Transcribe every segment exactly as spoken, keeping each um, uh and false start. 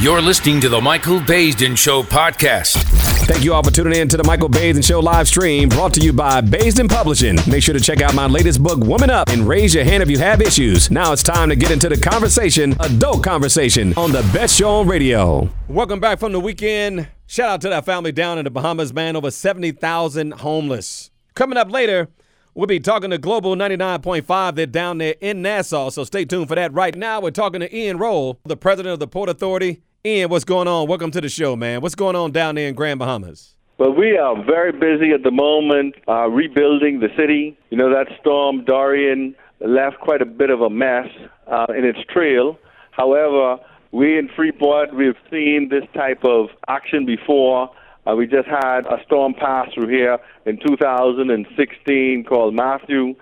You're listening to the Michael Baysden Show podcast. Thank you all for tuning in to the Michael Baysden Show live stream brought to you by Baysden Publishing. Make sure to check out my latest book, Woman Up, and raise your hand if you have issues. Now it's time to get into the conversation, adult conversation, on the best show on radio. Welcome back from the weekend. Shout out to that family down in the Bahamas, man. Over seventy thousand homeless. Coming up later, we'll be talking to Global ninety-nine point five. They're down there in Nassau, so stay tuned for that. Right now, we're talking to Ian Roll, the president of the Port Authority. Ian, what's going on? Welcome to the show, man. What's going on down there in Grand Bahamas? Well, we are very busy at the moment uh, rebuilding the city. You know, that storm, Dorian, left quite a bit of a mess uh, in its trail. However, we in Freeport, we've seen this type of action before. Uh, we just had a storm pass through here in two thousand sixteen called Matthew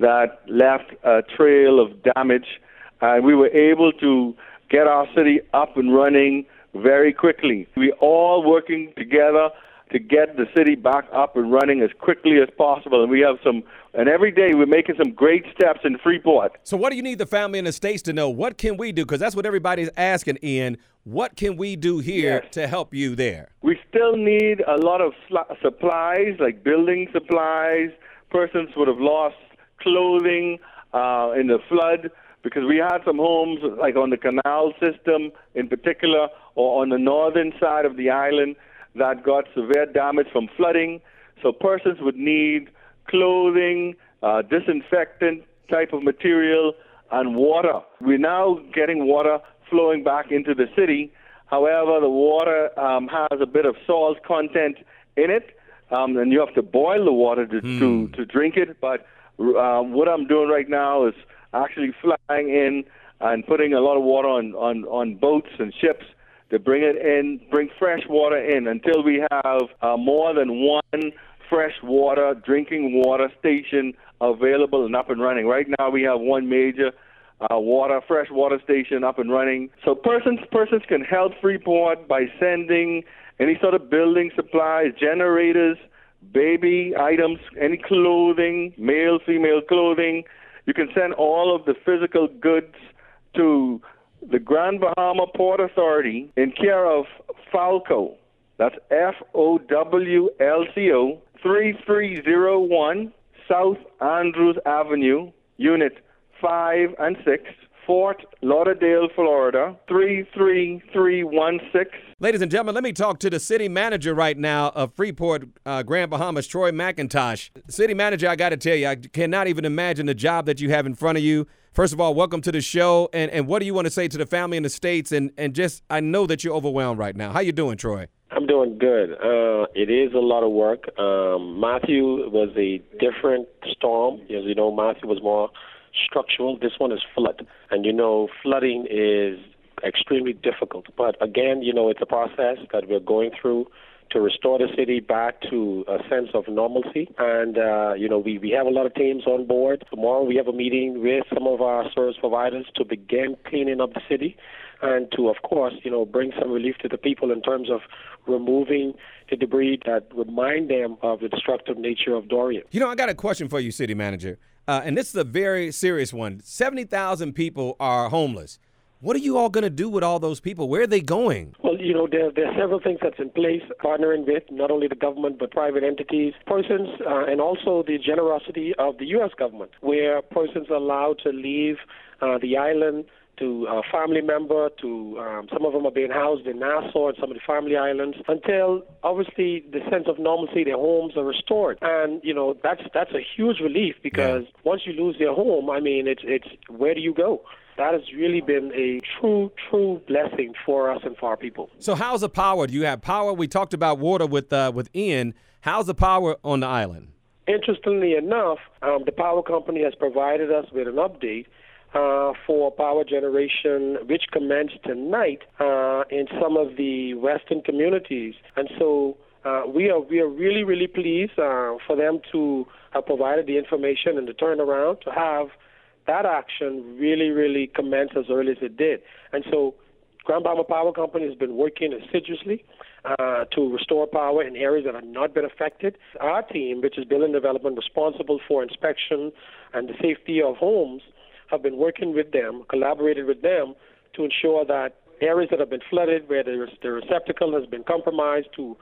that left a trail of damage. Uh, we were able to get our city up and running very quickly. We're all working together to get the city back up and running as quickly as possible. And we have some, and every day we're making some great steps in Freeport. So what do you need the family in the States to know? What can we do? Because that's what everybody's asking, Ian. What can we do here yes. to help you there? We still need a lot of supplies, like building supplies. Persons would have lost clothing uh, in the flood, because we had some homes, like on the canal system in particular, or on the northern side of the island, that got severe damage from flooding. So persons would need clothing, uh, disinfectant type of material, and water. We're now getting water flowing back into the city. However, the water um, has a bit of salt content in it, um, and you have to boil the water to, mm. to, to drink it. But uh, what I'm doing right now is actually flying in and putting a lot of water on, on, on boats and ships to bring it in, bring fresh water in until we have uh, more than one fresh water, drinking water station available and up and running. Right now we have one major uh, water, fresh water station up and running. So persons persons can help Freeport by sending any sort of building supplies, generators, baby items, any clothing, male, female clothing. You can send all of the physical goods to the Grand Bahama Port Authority in care of FALCO. That's F O W L C O, three three zero one South Andrews Avenue, Unit five and six, Fort Lauderdale, Florida, three three three one six. Ladies and gentlemen, let me talk to the city manager right now of Freeport, uh, Grand Bahamas, Troy McIntosh. City manager, I got to tell you, I cannot even imagine the job that you have in front of you. First of all, welcome to the show. And, and what do you want to say to the family in the States? And, and just, I know that you're overwhelmed right now. How you doing, Troy? I'm doing good. Uh, it is a lot of work. Um, Matthew was a different storm. As you know, Matthew was more structural. This one is flood. And, you know, flooding is extremely difficult. But, again, you know, it's a process that we're going through to restore the city back to a sense of normalcy. And, uh, you know, we, we have a lot of teams on board. Tomorrow we have a meeting with some of our service providers to begin cleaning up the city and to, of course, you know, bring some relief to the people in terms of removing the debris that remind them of the destructive nature of Dorian. You know, I got a question for you, city manager. Uh, and this is a very serious one. seventy thousand people are homeless. What are you all going to do with all those people? Where are they going? Well, you know, there, there are several things that's in place, partnering with not only the government but private entities, persons, uh, and also the generosity of the U S government, where persons are allowed to leave uh, the island to a family member, to um, some of them are being housed in Nassau and some of the family islands until, obviously, the sense of normalcy, their homes are restored. And, you know, that's that's a huge relief because yeah. once you lose your home, I mean, it's it's where do you go? That has really been a true, true blessing for us and for our people. So how's the power? Do you have power? We talked about water with, uh, with Ian. How's the power on the island? Interestingly enough, um, the power company has provided us with an update Uh, for power generation, which commenced tonight uh, in some of the western communities. And so uh, we are we are really, really pleased uh, for them to have provided the information and the turnaround to have that action really, really commence as early as it did. And so Grand Bahama Power Company has been working assiduously uh, to restore power in areas that have not been affected. Our team, which is building development responsible for inspection and the safety of homes, have been working with them, collaborated with them to ensure that areas that have been flooded, where the, the receptacle has been compromised, to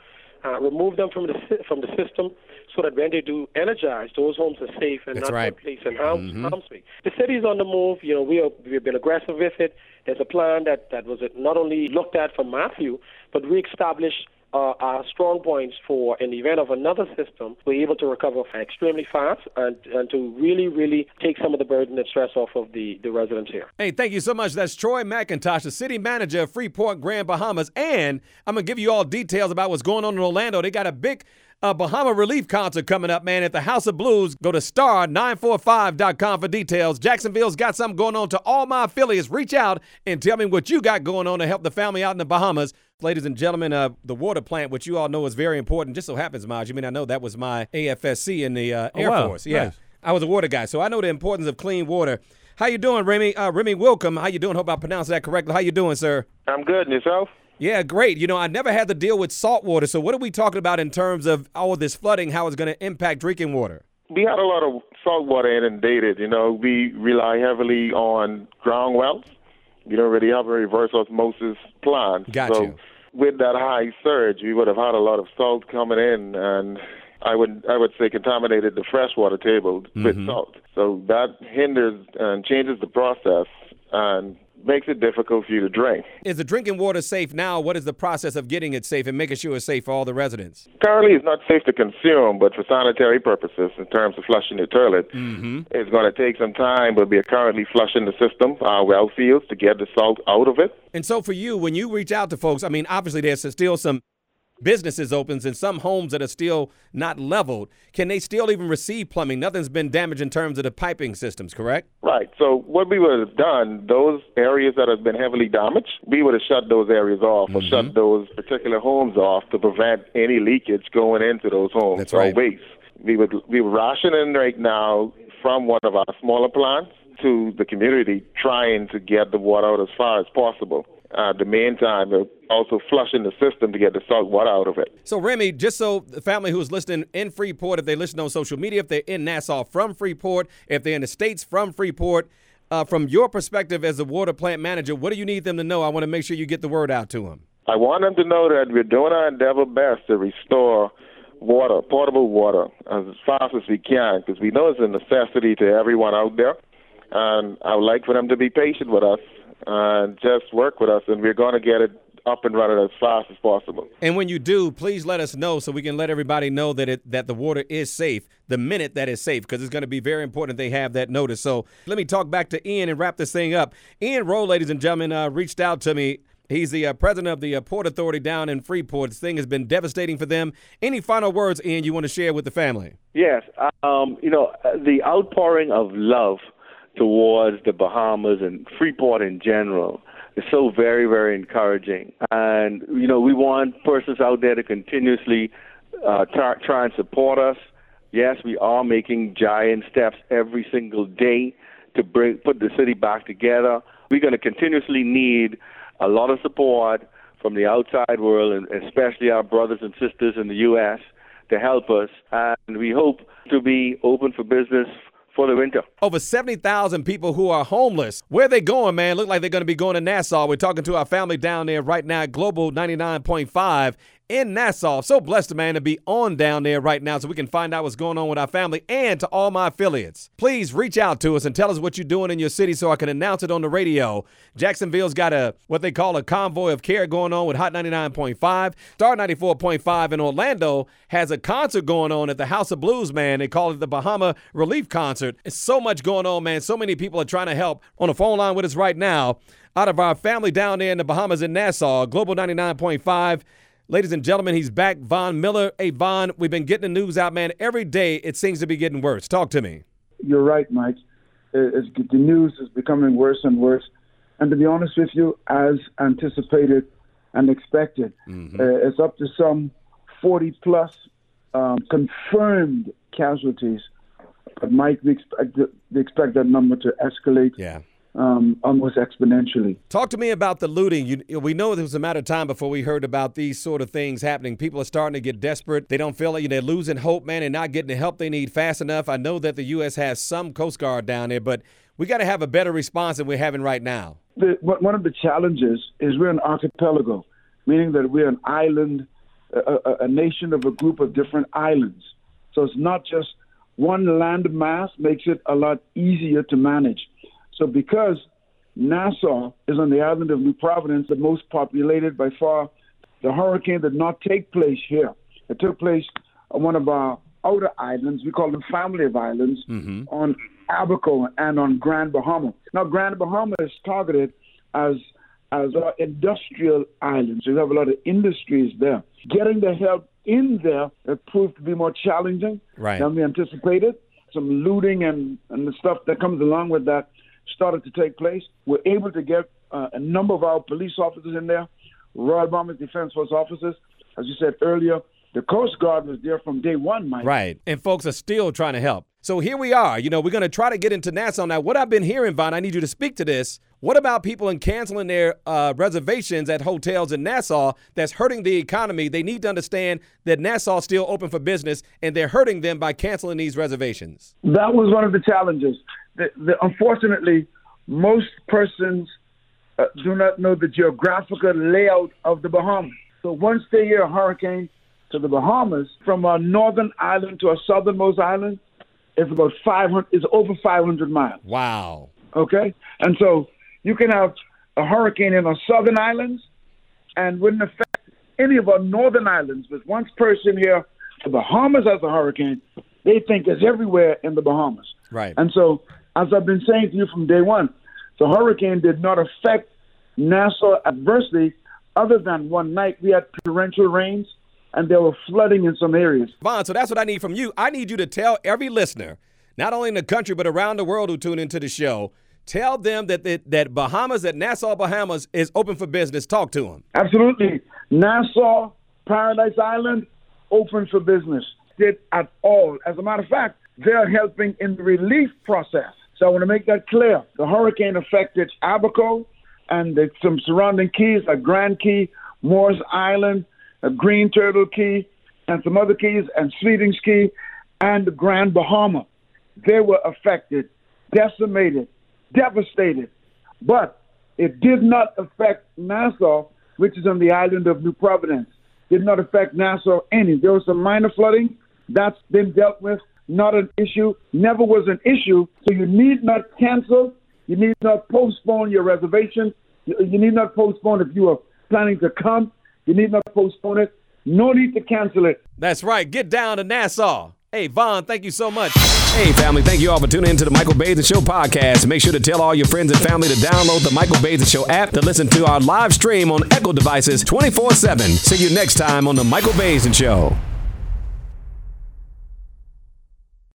uh, remove them from the from the system, so that when they do energize, those homes are safe and That's not right. place and harms mm-hmm. harms me. The city's on the move. You know, we are, we've been aggressive with it. There's a plan that, that was not only looked at from Matthew, but reestablished Uh, our strong points for, in the event of another system, we're able to recover extremely fast and, and to really, really take some of the burden and stress off of the, the residents here. Hey, thank you so much. That's Troy McIntosh, the city manager of Freeport, Grand Bahamas. And I'm going to give you all details about what's going on in Orlando. They got a big uh, Bahama relief concert coming up, man, at the House of Blues. Go to star nine forty-five dot com for details. Jacksonville's got something going on. To all my affiliates, reach out and tell me what you got going on to help the family out in the Bahamas. Ladies and gentlemen, uh, the water plant, which you all know is very important, just so happens, Maj. You mean, I know that was my A F S C in the uh, oh, Air wow. Force. Yeah, nice. I was a water guy, so I know the importance of clean water. How you doing, Remy? Uh, Remy Wilcom, how you doing? Hope I pronounced that correctly. How you doing, sir? I'm good, and yourself? Yeah, great. You know, I never had to deal with salt water, so what are we talking about in terms of all this flooding, how it's going to impact drinking water? We had a lot of salt water inundated. You know, we rely heavily on ground wells. You don't really have a reverse osmosis plant. Got so you. With that high surge, we would have had a lot of salt coming in, and I would I would say contaminated the freshwater table mm-hmm. with salt. So that hinders and changes the process and makes it difficult for you to drink. Is the drinking water safe now? What is the process of getting it safe and making sure it's safe for all the residents? Currently, it's not safe to consume, but for sanitary purposes, in terms of flushing the toilet, mm-hmm. it's going to take some time, but we are currently flushing the system, our well fields, to get the salt out of it. And so for you, when you reach out to folks, I mean, obviously there's still some businesses opens and some homes that are still not leveled. Can they still even receive plumbing? Nothing's been damaged in terms of the piping systems, correct? Right. So what we would have done, those areas that have been heavily damaged, we would have shut those areas off mm-hmm. or shut those particular homes off to prevent any leakage going into those homes. That's right. Or waste. We would we would ration in right now from one of our smaller plants to the community, trying to get the water out as far as possible. Uh, the meantime, they're also flushing the system to get the salt water out of it. So, Remy, just so the family who's listening in Freeport, if they listen on social media, if they're in Nassau from Freeport, if they're in the States from Freeport, uh, from your perspective as a water plant manager, what do you need them to know? I want to make sure you get the word out to them. I want them to know that we're doing our endeavor best to restore water, portable water, as fast as we can, because we know it's a necessity to everyone out there. And I would like for them to be patient with us and just work with us, and we're going to get it up and running as fast as possible. And when you do, please let us know so we can let everybody know that it, that the water is safe the minute that it's safe, because it's going to be very important they have that notice. So let me talk back to Ian and wrap this thing up. Ian Roll, ladies and gentlemen, uh, reached out to me. He's the uh, president of the uh, Port Authority down in Freeport. This thing has been devastating for them. Any final words, Ian, you want to share with the family? Yes. Um, you know, the outpouring of love towards the Bahamas and Freeport in general is so very, very encouraging. And, you know, we want persons out there to continuously uh, t- try and support us. Yes, we are making giant steps every single day to bring put the city back together. We're going to continuously need a lot of support from the outside world, and especially our brothers and sisters in the U S to help us. And we hope to be open for business for the winter. Over seventy thousand people who are homeless. Where are they going, man? Look like they're going to be going to Nassau. We're talking to our family down there right now at Global ninety-nine point five in Nassau. So blessed, man, to be on down there right now so we can find out what's going on with our family. And to all my affiliates, please reach out to us and tell us what you're doing in your city so I can announce it on the radio. Jacksonville's got a what they call a convoy of care going on with Hot ninety-nine point five. Star ninety-four point five in Orlando has a concert going on at the House of Blues, man. They call it the Bahama Relief Concert. It's so much going on, man. So many people are trying to help. On the phone line with us right now, out of our family down there in the Bahamas in Nassau, Global ninety-nine point five. Ladies and gentlemen, he's back, Vaughn Miller. Hey, Vaughn, we've been getting the news out, man. Every day it seems to be getting worse. Talk to me. You're right, Mike. It's, the news is becoming worse and worse. And to be honest with you, as anticipated and expected, mm-hmm. uh, it's up to some forty-plus um, confirmed casualties. But, Mike, we expect, the, we expect that number to escalate. Yeah. Um, almost exponentially. Talk to me about the looting. You, we know it was a matter of time before we heard about these sort of things happening. People are starting to get desperate. They don't feel like they're losing hope, man, and not getting the help they need fast enough. I know that the U S has some Coast Guard down there, but we got to have a better response than we're having right now. the, one of the challenges is we're an archipelago, meaning that we're an island, a, a, a nation of a group of different islands. So it's not just one land mass makes it a lot easier to manage. So because Nassau is on the island of New Providence, the most populated by far, the hurricane did not take place here. It took place on one of our outer islands. We call them family of islands, mm-hmm. on Abaco and on Grand Bahama. Now, Grand Bahama is targeted as as an industrial island. So we have a lot of industries there. Getting the help in there, it proved to be more challenging right. than we anticipated. Some looting and, and the stuff that comes along with that started to take place. We're able to get uh, a number of our police officers in there, Royal Bahamas Defense Force officers. As you said earlier, the Coast Guard was there from day one, Mike. Right, and folks are still trying to help. So here we are. You know, we're going to try to get into Nassau. Now, what I've been hearing, Vaughn, I need you to speak to this. What about people in canceling their uh, reservations at hotels in Nassau that's hurting the economy? They need to understand that Nassau is still open for business, and they're hurting them by canceling these reservations. That was one of the challenges. The, the, unfortunately, most persons uh, do not know the geographical layout of the Bahamas. So once they hear a hurricane to the Bahamas, from a northern island to a southernmost island, it's about five hundred, it's over five hundred miles. Wow. Okay? And so you can have a hurricane in our southern islands and wouldn't affect any of our northern islands. But once person here, the Bahamas has a hurricane, they think it's everywhere in the Bahamas. Right. And so, as I've been saying to you from day one, the hurricane did not affect Nassau adversely other than one night we had torrential rains and there were flooding in some areas. Vaughn, so that's what I need from you. I need you to tell every listener, not only in the country but around the world who tune into the show, tell them that that, that Bahamas, that Nassau, Bahamas is open for business. Talk to them. Absolutely. Nassau, Paradise Island, open for business. It at all. As a matter of fact, they're helping in the relief process. So I want to make that clear. The hurricane affected Abaco and the, some surrounding keys like Grand Key, Moore's Island, a Green Turtle Key, and some other keys, and Sweetings Key, and the Grand Bahama. They were affected, decimated, devastated, but it did not affect Nassau, which is on the island of New Providence. Did not affect Nassau any. There was some minor flooding. That's been dealt with. Not an issue. Never was an issue. So you need not cancel. You need not postpone your reservation. You need not postpone if you are planning to come. You need not postpone it. No need to cancel it. That's right. Get down to Nassau. Hey, Vaughn, thank you so much. Hey, family, thank you all for tuning in to the Michael Baysden Show podcast. Make sure to tell all your friends and family to download the Michael Baysden Show app to listen to our live stream on Echo devices twenty-four seven. See you next time on the Michael Baysden Show.